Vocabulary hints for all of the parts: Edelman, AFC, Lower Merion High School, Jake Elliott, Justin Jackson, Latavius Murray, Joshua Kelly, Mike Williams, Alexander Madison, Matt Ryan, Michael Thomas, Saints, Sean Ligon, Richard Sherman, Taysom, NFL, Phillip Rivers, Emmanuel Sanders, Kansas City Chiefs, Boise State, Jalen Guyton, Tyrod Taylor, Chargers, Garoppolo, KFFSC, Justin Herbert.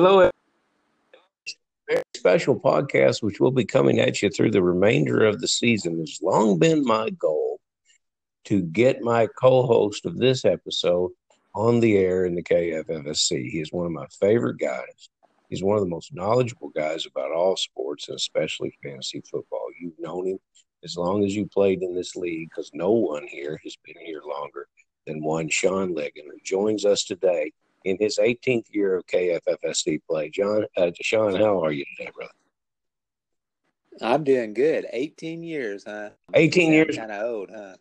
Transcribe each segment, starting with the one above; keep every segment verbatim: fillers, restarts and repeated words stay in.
Hello, very special podcast, which will be coming at you through the remainder of the season. It's long been my goal to get my co-host of this episode on the air in the K F F S C. He is one of my favorite guys. He's one of the most knowledgeable guys about all sports, and especially fantasy football. You've known him as long as you played in this league, because no one here has been here longer than one Sean Ligon, who joins us today in his eighteenth year of K F F S C play. John, uh, Sean, how are you today, brother? I'm doing good. eighteen years, huh? eighteen years. Kind of old, huh?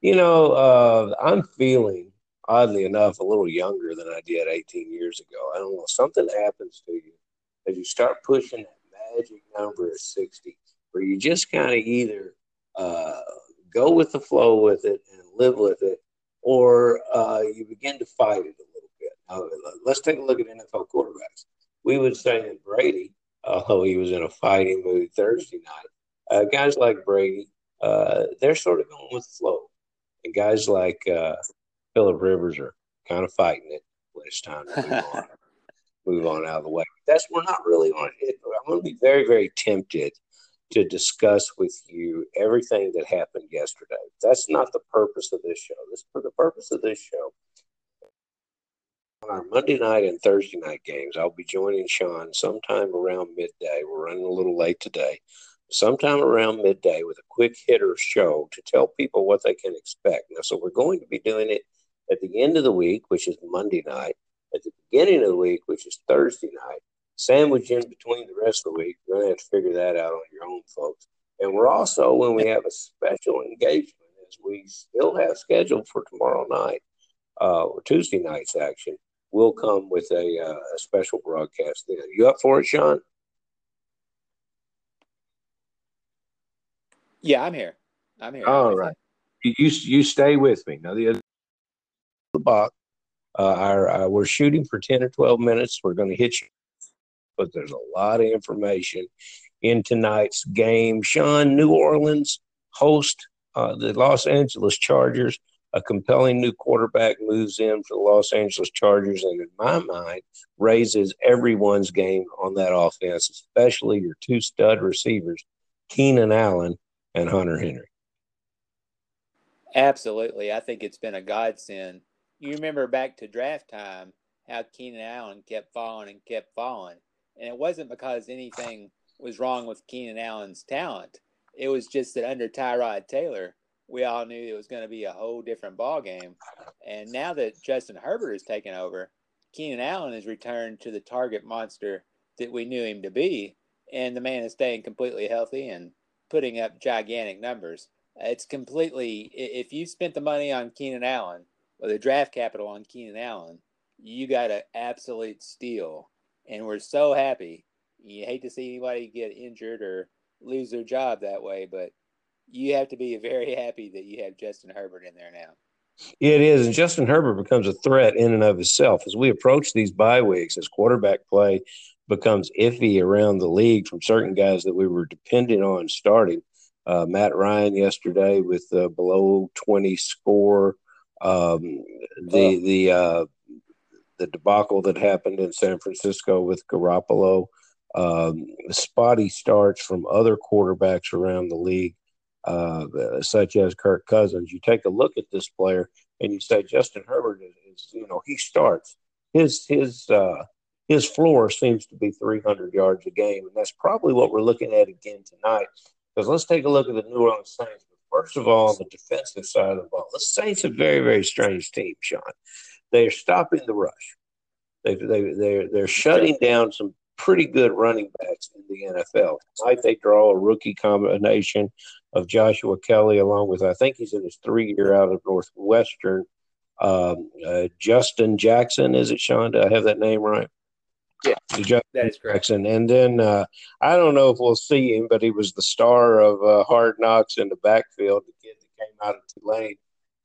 You know, uh, I'm feeling, oddly enough, a little younger than I did eighteen years ago. I don't know. Something happens to you as you start pushing that magic number of sixty, where you just kind of either uh, go with the flow with it and live with it, or uh, you begin to fight it a little bit. Uh, let's take a look at N F L quarterbacks. We would say that Brady, although he was in a fighting mood Thursday night, uh, guys like Brady, uh, they're sort of going with the flow. And guys like uh, Phillip Rivers are kind of fighting it when it's time to move on, move on out of the way. That's we're not really on it. I'm going to be very, very tempted to discuss with you everything that happened yesterday. That's not the purpose of this show. This for the purpose of this show. On our Monday night and Thursday night games, I'll be joining Sean sometime around midday. We're running a little late today. Sometime around midday with a quick hitter show to tell people what they can expect. Now, so we're going to be doing it at the end of the week, which is Monday night, at the beginning of the week, which is Thursday night, sandwiched in between the rest of the week. You're going to have to figure that out on your own, folks. And we're also, when we have a special engagement, as we still have scheduled for tomorrow night, uh, or Tuesday night's action, we'll come with a, uh, a special broadcast then. You up for it, Sean? Yeah, I'm here. I'm here. All right. You you stay with me. Now, the other box, uh, our, our, we're shooting for ten or twelve minutes. We're going to hit you. But there's a lot of information in tonight's game. Sean, New Orleans host uh, the Los Angeles Chargers. A compelling new quarterback moves in for the Los Angeles Chargers and, in my mind, raises everyone's game on that offense, especially your two stud receivers, Keenan Allen and Hunter Henry. Absolutely. I think it's been a godsend. You remember back to draft time how Keenan Allen kept falling and kept falling. And it wasn't because anything was wrong with Keenan Allen's talent. It was just that under Tyrod Taylor, we all knew it was going to be a whole different ballgame. And now that Justin Herbert has taken over, Keenan Allen has returned to the target monster that we knew him to be. And the man is staying completely healthy and putting up gigantic numbers. It's completely – if you spent the money on Keenan Allen or the draft capital on Keenan Allen, you got an absolute steal. And we're so happy. You hate to see anybody get injured or lose their job that way, but you have to be very happy that you have Justin Herbert in there now. It is, and Justin Herbert becomes a threat in and of himself. As we approach these bye weeks, as quarterback play becomes iffy around the league from certain guys that we were dependent on starting. Uh, Matt Ryan yesterday with a below twenty score. Um, the oh. the uh, the debacle that happened in San Francisco with Garoppolo, um, spotty starts from other quarterbacks around the league, uh, such as Kirk Cousins. You take a look at this player and you say Justin Herbert is, you know, he starts his his uh, his floor seems to be three hundred yards a game, and that's probably what we're looking at again tonight. Because let's take a look at the New Orleans Saints. First of all, the defensive side of the ball. The Saints are a very, very strange team, Sean. They're stopping the rush. They, they, they're, they're shutting down some pretty good running backs in the N F L. Tonight they draw a rookie combination of Joshua Kelly along with, I think he's in his three-year out of Northwestern, um, uh, Justin Jackson. Is it, Sean? Do I have that name right? Yeah, Justin that is correct. Jackson. And then uh, I don't know if we'll see him, but he was the star of uh, Hard Knocks in the backfield, the kid that came out of Tulane,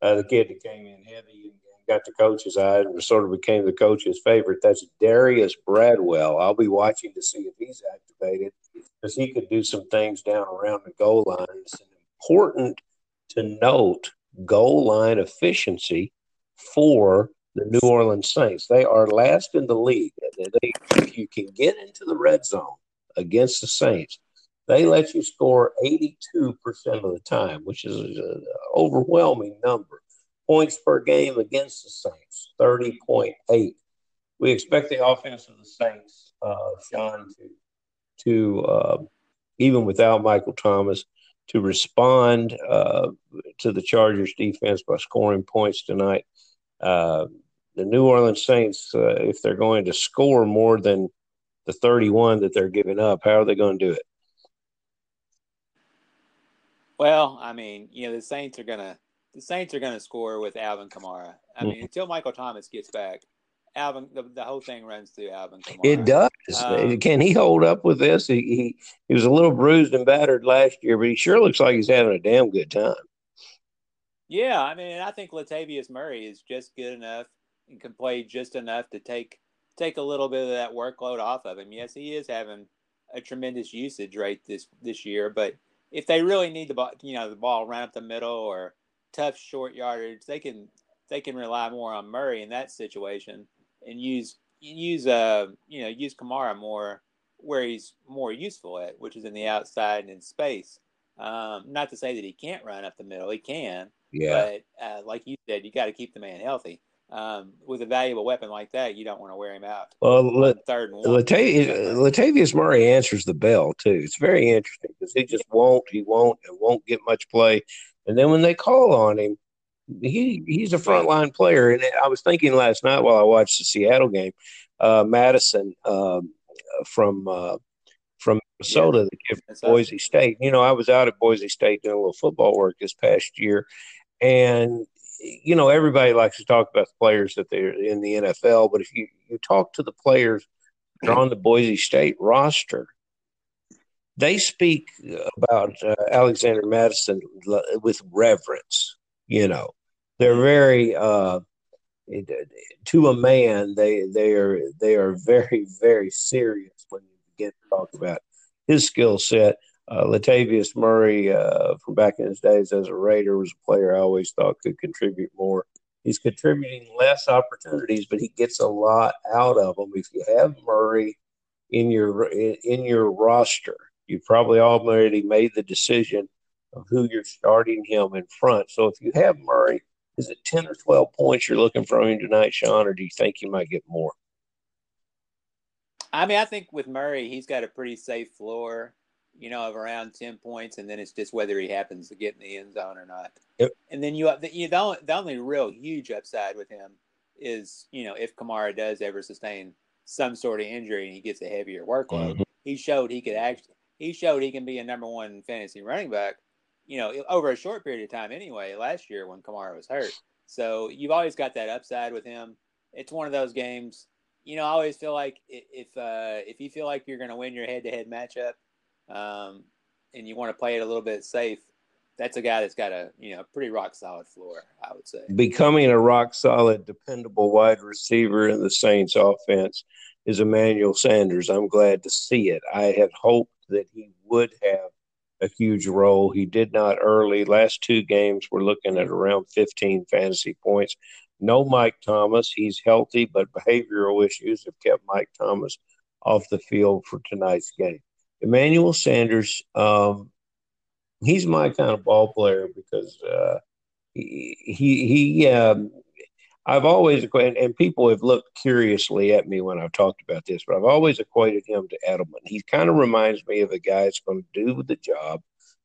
uh, the kid that came in heavy and got the coach's eye and sort of became the coach's favorite. That's Darius Bradwell. I'll be watching to see if he's activated because he could do some things down around the goal line. It's important to note goal line efficiency for the New Orleans Saints. They are last in the league. They, if you can get into the red zone against the Saints, they let you score eighty-two percent of the time, which is an overwhelming number. Points per game against the Saints, thirty point eight. We expect the offense of the Saints, uh, Sean, to, to uh, even without Michael Thomas, to respond uh, to the Chargers defense by scoring points tonight. Uh, the New Orleans Saints, uh, if they're going to score more than the thirty-one that they're giving up, how are they going to do it? Well, I mean, you know, the Saints are going to The Saints are going to score with Alvin Kamara. I mean, until Michael Thomas gets back, Alvin the, the whole thing runs through Alvin Kamara. It does. Um, Can he hold up with this? He, he he was a little bruised and battered last year, but he sure looks like he's having a damn good time. Yeah, I mean, I think Latavius Murray is just good enough and can play just enough to take take a little bit of that workload off of him. Yes, he is having a tremendous usage rate this this year, but if they really need the ball, you know, the ball right up the middle or tough short yardage, they can they can rely more on Murray in that situation and use use uh you know use Kamara more where he's more useful at, which is in the outside and in space. Um, not to say that he can't run up the middle, he can. Yeah. But uh, like you said, you got to keep the man healthy. Um, with a valuable weapon like that, you don't want to wear him out. Well, Le- third and one. Latav- Latavius Murray answers the bell too. It's very interesting because he just won't, he won't, and won't get much play. And then when they call on him, he he's a frontline player. And I was thinking last night while I watched the Seattle game, uh, Madison um, from uh, from Minnesota, the kid from Boise State. You know, I was out at Boise State doing a little football work this past year. And, you know, everybody likes to talk about the players that they're in the N F L. But if you, you talk to the players that are on the Boise State roster, they speak about uh, Alexander Madison with reverence. You know, they're very uh, to a man. They they are they are very very serious when you begin to talk about his skill set. Uh, Latavius Murray uh, from back in his days as a Raider was a player I always thought could contribute more. He's contributing less opportunities, but he gets a lot out of them. If you have Murray in your in your roster, you probably already made the decision of who you're starting him in front. So if you have Murray, is it ten or twelve points you're looking from him tonight, Sean, or do you think you might get more? I mean, I think with Murray, he's got a pretty safe floor, you know, of around ten points, and then it's just whether he happens to get in the end zone or not. Yep. And then you, you the, the only real huge upside with him is, you know, if Kamara does ever sustain some sort of injury and he gets a heavier workload, mm-hmm. he showed he could actually – He showed he can be a number one fantasy running back, you know, over a short period of time anyway, last year when Kamara was hurt. So you've always got that upside with him. It's one of those games, you know, I always feel like if uh, if you feel like you're going to win your head-to-head matchup um, and you want to play it a little bit safe, that's a guy that's got a, you know, pretty rock-solid floor, I would say. Becoming a rock-solid, dependable wide receiver in the Saints offense is Emmanuel Sanders. I'm glad to see it. I had hoped that he would have a huge role. He did not early. Last two games, we're looking at around fifteen fantasy points. No Mike Thomas. He's healthy, but behavioral issues have kept Mike Thomas off the field for tonight's game. Emmanuel Sanders, um, he's my kind of ball player because uh, he, he, he um, I've always equated, and people have looked curiously at me when I've talked about this, but I've always equated him to Edelman. He kind of reminds me of a guy that's going to do the job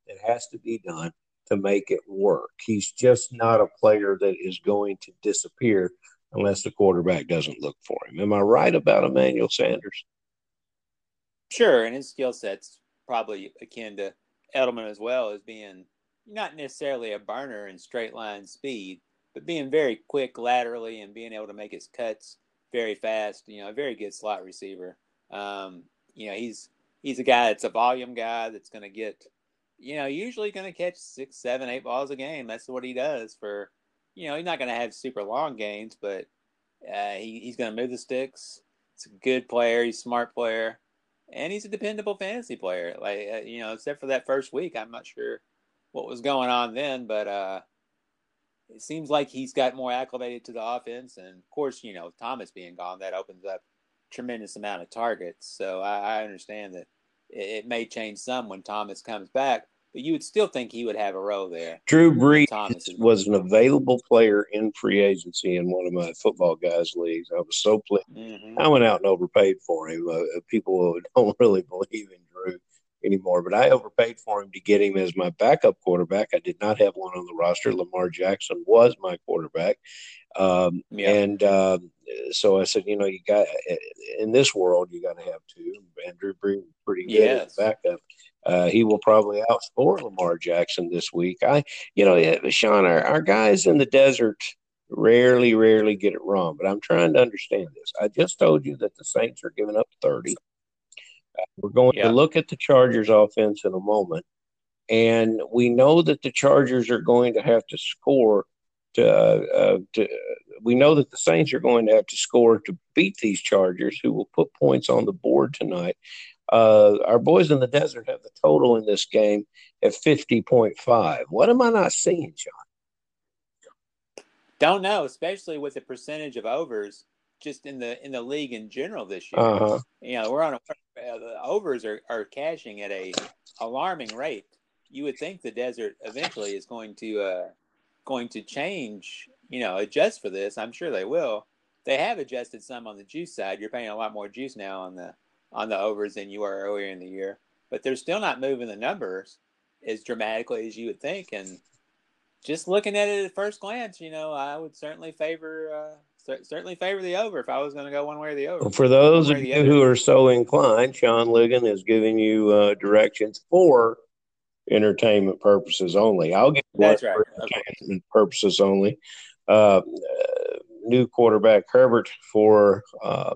that has to be done to make it work. He's just not a player that is going to disappear unless the quarterback doesn't look for him. Am I right about Emmanuel Sanders? Sure, and his skill set's probably akin to Edelman as well, as being not necessarily a burner in straight line speed, but being very quick laterally and being able to make his cuts very fast, you know, a very good slot receiver. Um, you know, he's he's a guy that's a volume guy that's going to get, you know, usually going to catch six, seven, eight balls a game. That's what he does for, you know, he's not going to have super long gains, but uh, he, he's going to move the sticks. He's a good player. He's a smart player. And he's a dependable fantasy player. Like, uh, you know, except for that first week, I'm not sure what was going on then, but, uh, it seems like he's got more acclimated to the offense. And, of course, you know, Thomas being gone, that opens up a tremendous amount of targets. So I, I understand that it, it may change some when Thomas comes back, but you would still think he would have a role there. Drew Brees was an available player in free agency in one of my football guys' leagues. I was so pleased. Mm-hmm. I went out and overpaid for him. Uh, people don't really believe in Drew anymore, but I overpaid for him to get him as my backup quarterback. I did not have one on the roster. Lamar Jackson was my quarterback. Um, yeah. And uh, so I said, you know, you got in this world, you got to have two. And Drew Brees was pretty good yes. as backup. Uh, he will probably outscore Lamar Jackson this week. I, you know, Sean, our, our guys in the desert rarely, rarely get it wrong, but I'm trying to understand this. I just told you that the Saints are giving up thirty. We're going yeah. to look at the Chargers offense in a moment, and we know that the Chargers are going to have to score to, uh, to we know that the Saints are going to have to score to beat these Chargers, who will put points on the board tonight. Uh, our boys in the desert have the total in this game at fifty point five. What am I not seeing, John? Don't know, especially with the percentage of overs just in the in the league in general this year. Uh-huh. You know, we're on a, uh, the overs are, are cashing at a alarming rate. You would think the desert eventually is going to uh, going to change, you know, adjust for this. I'm sure they will. They have adjusted some on the juice side. You're paying a lot more juice now on the on the overs than you were earlier in the year, but they're still not moving the numbers as dramatically as you would think. And just looking at it at first glance, you know, I would certainly favor uh, Certainly favor the over if I was going to go one way or the over. For those of you who are so inclined, Sean Ligon is giving you uh, directions for entertainment purposes only. I'll give you that's right. Entertainment okay. purposes only. Uh, uh, new quarterback Herbert for uh,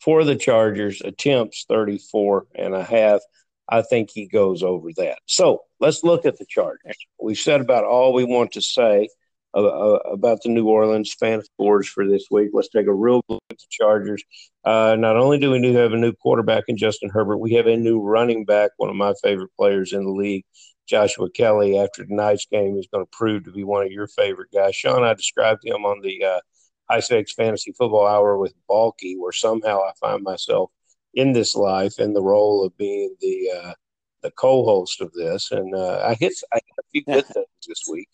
for the Chargers attempts thirty-four and a half. I think he goes over that. So let's look at the Chargers. We've said about all we want to say about the New Orleans fan scores for this week. Let's take a real look at the Chargers. Uh, not only do we new have a new quarterback in Justin Herbert, we have a new running back, one of my favorite players in the league, Joshua Kelly. After tonight's game, he's going to prove to be one of your favorite guys. Sean, I described him on the uh, High Stakes Fantasy Football Hour with Balky, where somehow I find myself in this life in the role of being the uh, the co-host of this. And uh, I, hit, I hit a few good things this week.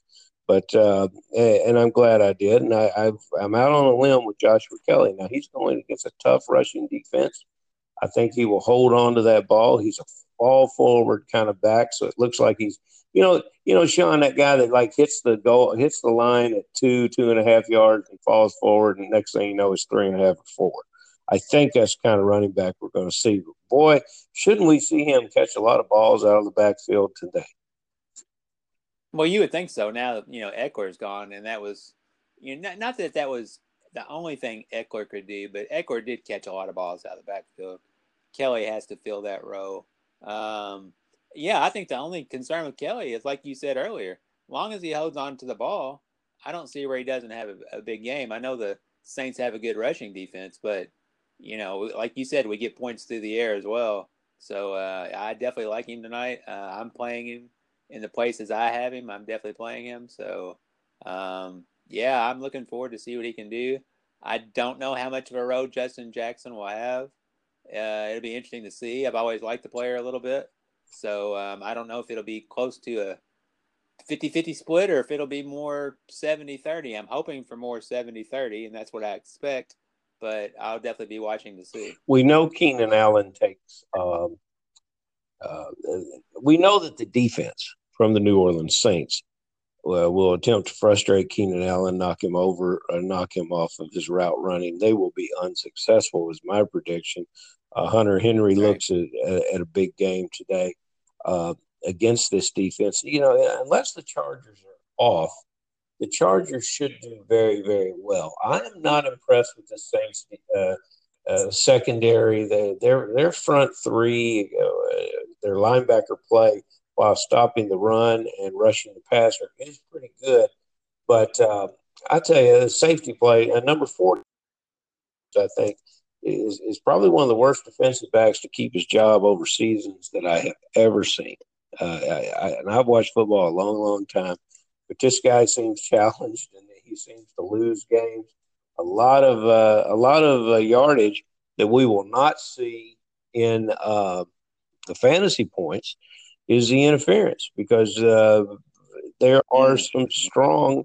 But uh, and I'm glad I did, and I, I've, I'm out on a limb with Joshua Kelly. Now, he's going against a tough rushing defense. I think he will hold on to that ball. He's a fall forward kind of back, so it looks like he's, you know, you know, Sean, that guy that like hits the goal, hits the line at two, two and a half yards, and falls forward, and next thing you know, it's three and a half or four. I think that's the kind of running back we're going to see. But boy, shouldn't we see him catch a lot of balls out of the backfield today? Well, you would think so now that, you know, Eckler's gone, and that was, you know, not, not that that was the only thing Eckler could do, but Eckler did catch a lot of balls out of the backfield. Kelly has to fill that role. Um, yeah, I think the only concern with Kelly is, like you said earlier, long as he holds on to the ball, I don't see where he doesn't have a, a big game. I know the Saints have a good rushing defense, but, you know, like you said, we get points through the air as well. So uh, I definitely like him tonight. Uh, I'm playing him. In the places I have him, I'm definitely playing him. So, um, yeah, I'm looking forward to see what he can do. I don't know how much of a road Justin Jackson will have. Uh, it'll be interesting to see. I've always liked the player a little bit. So um, I don't know if it'll be close to a fifty-fifty split or if it'll be more seventy-thirty. I'm hoping for more seventy-thirty, and that's what I expect. But I'll definitely be watching to see. We know Keenan Allen takes um, uh, – we know that the defense – from the New Orleans Saints, uh, will attempt to frustrate Keenan Allen, knock him over, uh, knock him off of his route running. They will be unsuccessful, is my prediction. Uh, Hunter Henry okay. looks at, at a big game today uh, against this defense. You know, unless the Chargers are off, the Chargers should do very, very well. I am not impressed with the Saints uh, uh, secondary. They, their their front three, uh, their linebacker play, while stopping the run and rushing the passer is pretty good. But uh, I tell you, the safety play, uh, number four, I think, is, is probably one of the worst defensive backs to keep his job over seasons that I have ever seen. Uh, I, I, and I've watched football a long, long time. But this guy seems challenged, and he seems to lose games. A lot of uh, a lot of uh, yardage that we will not see in uh, the fantasy points is the interference, because uh, there are some strong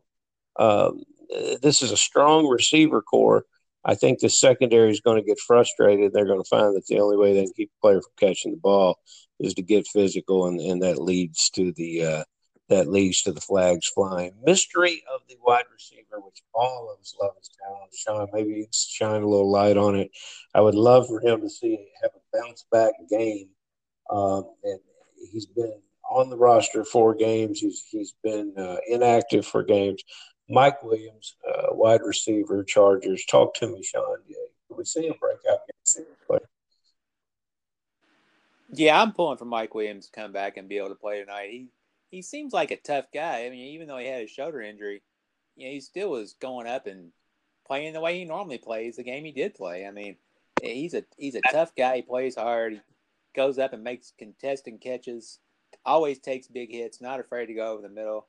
uh, – this is a strong receiver core. I think the secondary is going to get frustrated. They're going to find that the only way they can keep a player from catching the ball is to get physical, and, and that leads to the uh, that leads to the flags flying. Mystery of the wide receiver, which all of us love his talent. Sean, maybe you can shine a little light on it. I would love for him to see have a bounce back game. Um, and he's been on the roster four games. He's he's been uh, inactive for games. Mike Williams, uh, wide receiver, Chargers. Talk to me, Sean. Yeah. Can we see him break out against him? Yeah, I'm pulling for Mike Williams to come back and be able to play tonight. He he seems like a tough guy. I mean, even though he had a shoulder injury, you know, he still was going up and playing the way he normally plays. The game he did play. I mean, he's a he's a tough guy. He plays hard. He goes up and makes contested catches. Always takes big hits. Not afraid to go over the middle.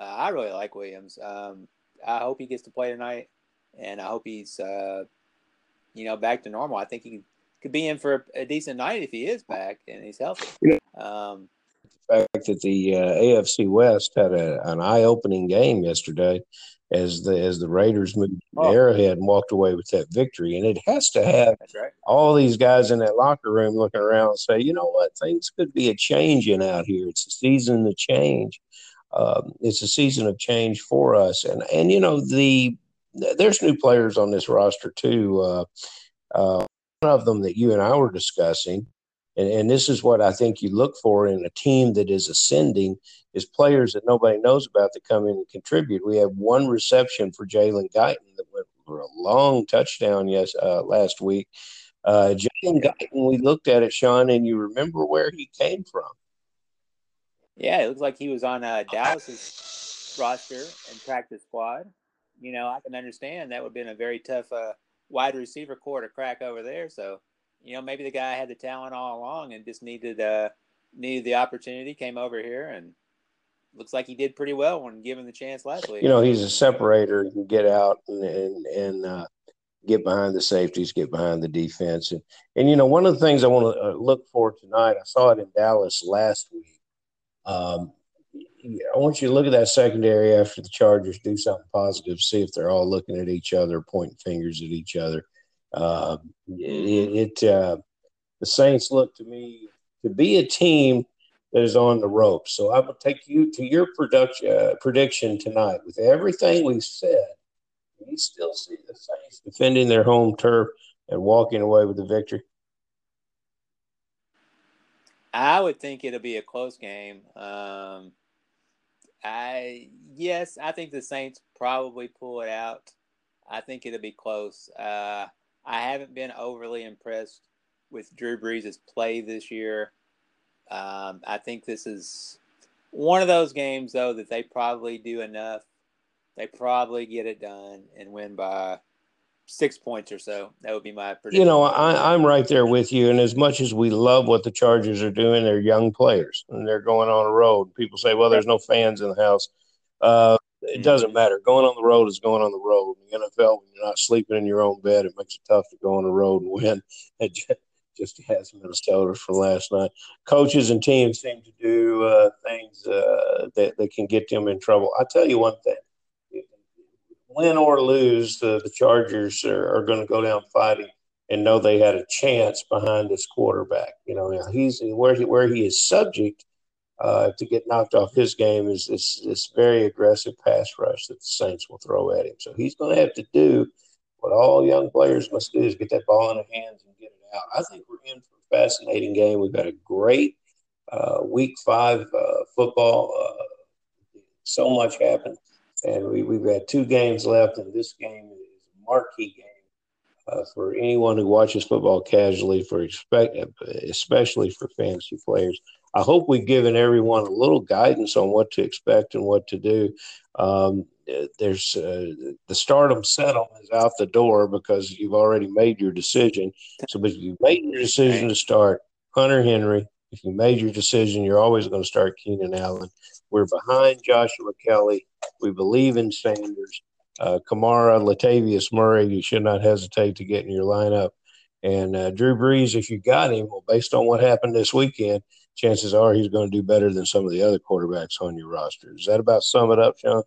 Uh, I really like Williams. Um, I hope he gets to play tonight, and I hope he's, uh, you know, back to normal. I think he could be in for a, a decent night if he is back and he's healthy. Um, the fact that the uh, A F C West had a, an eye-opening game yesterday as the as the Raiders moved oh. to Arrowhead and walked away with that victory, and it has to have right. all these guys in that locker room looking around and say, you know what, things could be a changing out here. It's a season to change. Um, it's a season of change for us, and and you know the there's new players on this roster too. Uh, uh, one of them that you and I were discussing, and, and this is what I think you look for in a team that is ascending is players that nobody knows about that come in and contribute. We had one reception for Jalen Guyton that went for a long touchdown yes uh, last week. Uh, Jalen Guyton, we looked at it, Sean, and you remember where he came from. Yeah, it looks like he was on uh, Dallas's roster and practice squad. You know, I can understand that would have been a very tough uh, wide receiver core to crack over there. So, you know, maybe the guy had the talent all along and just needed uh, needed the opportunity, came over here, and looks like he did pretty well when given the chance last week. You know, he's a separator. He can get out and, and, and uh, get behind the safeties, get behind the defense. And, and you know, one of the things I want to look for tonight, I saw it in Dallas last week. Um, I want you to look at that secondary after the Chargers do something positive, see if they're all looking at each other, pointing fingers at each other. Uh, it, it uh, the Saints look to me to be a team that is on the ropes. So I will take you to your production, uh, prediction tonight. With everything we've said, we still see the Saints defending their home turf and walking away with the victory. I would think it'll be a close game. Um, I yes, I think the Saints probably pull it out. I think it'll be close. Uh, I haven't been overly impressed with Drew Brees' play this year. Um, I think this is one of those games, though, that they probably do enough. They probably get it done and win by six points or so. That would be my prediction. You know, I, I'm right there with you. And as much as we love what the Chargers are doing, they're young players and they're going on a road. People say, well, there's no fans in the house. Uh, it doesn't matter. Going on the road is going on the road. In the N F L, when you're not sleeping in your own bed, it makes it tough to go on the road and win. It just has Minnesota from last night. Coaches and teams seem to do uh, things uh, that, that can get them in trouble. I tell you one thing. Win or lose, the, the Chargers are, are going to go down fighting and know they had a chance behind this quarterback. You know, now he's where he where he is subject uh, to get knocked off his game is this this very aggressive pass rush that the Saints will throw at him. So he's going to have to do what all young players must do is get that ball in their hands and get it out. I think we're in for a fascinating game. We've got a great uh, week five uh, football. Uh, so much happened. And we, we've got two games left, and this game is a marquee game uh, for anyone who watches football casually, for expect, especially for fantasy players. I hope we've given everyone a little guidance on what to expect and what to do. Um, there's uh, the stardom settle is out the door because you've already made your decision. So if you made your decision to start Hunter Henry, if you made your decision, you're always going to start Keenan Allen. We're behind Joshua Kelly. We believe in Sanders. Uh, Kamara, Latavius Murray, you should not hesitate to get in your lineup. And uh, Drew Brees, if you got him, well, based on what happened this weekend, chances are he's going to do better than some of the other quarterbacks on your roster. Is that about sum it up, Sean?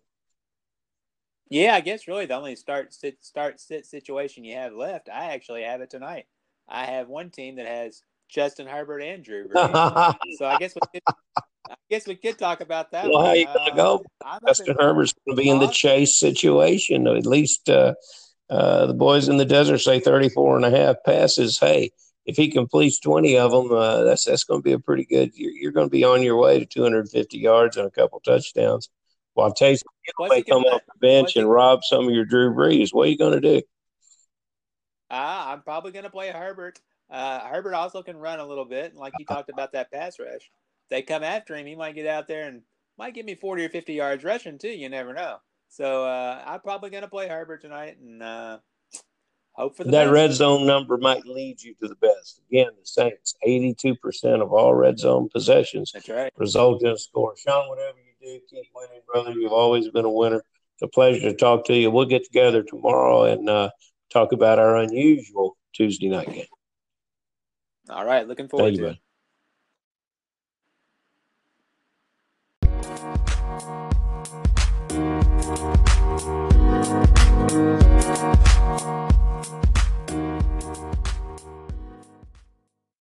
Yeah, I guess really the only start, sit, start, sit situation you have left, I actually have it tonight. I have one team that has Justin Herbert and Drew Brees. So I guess we could, I guess we could talk about that. Well, one. How are you going to go? Uh, Justin Herbert's going to be in the chase situation. At least uh, uh, the boys in the desert say thirty-four and a half passes. Hey, if he completes twenty of them, uh, that's that's going to be a pretty good – you're going to be on your way to two hundred fifty yards and a couple touchdowns. While Taysom may come off the bench and rob some of your Drew Brees, what are you going to do? Uh, I'm probably going to play Herbert. Uh, Herbert also can run a little bit, and like you talked about that pass rush. If they come after him, he might get out there and might give me forty or fifty yards rushing too. You never know. So uh, I'm probably going to play Herbert tonight and uh, hope for the that best. Red zone number might lead you to the best. Again, the Saints, eighty-two percent of all red zone possessions That's right. result in a score. Sean, whatever you do, keep winning, brother. You've always been a winner. It's a pleasure to talk to you. We'll get together tomorrow and uh, talk about our unusual Tuesday night game. All right, looking forward Thank to you, it. Bud.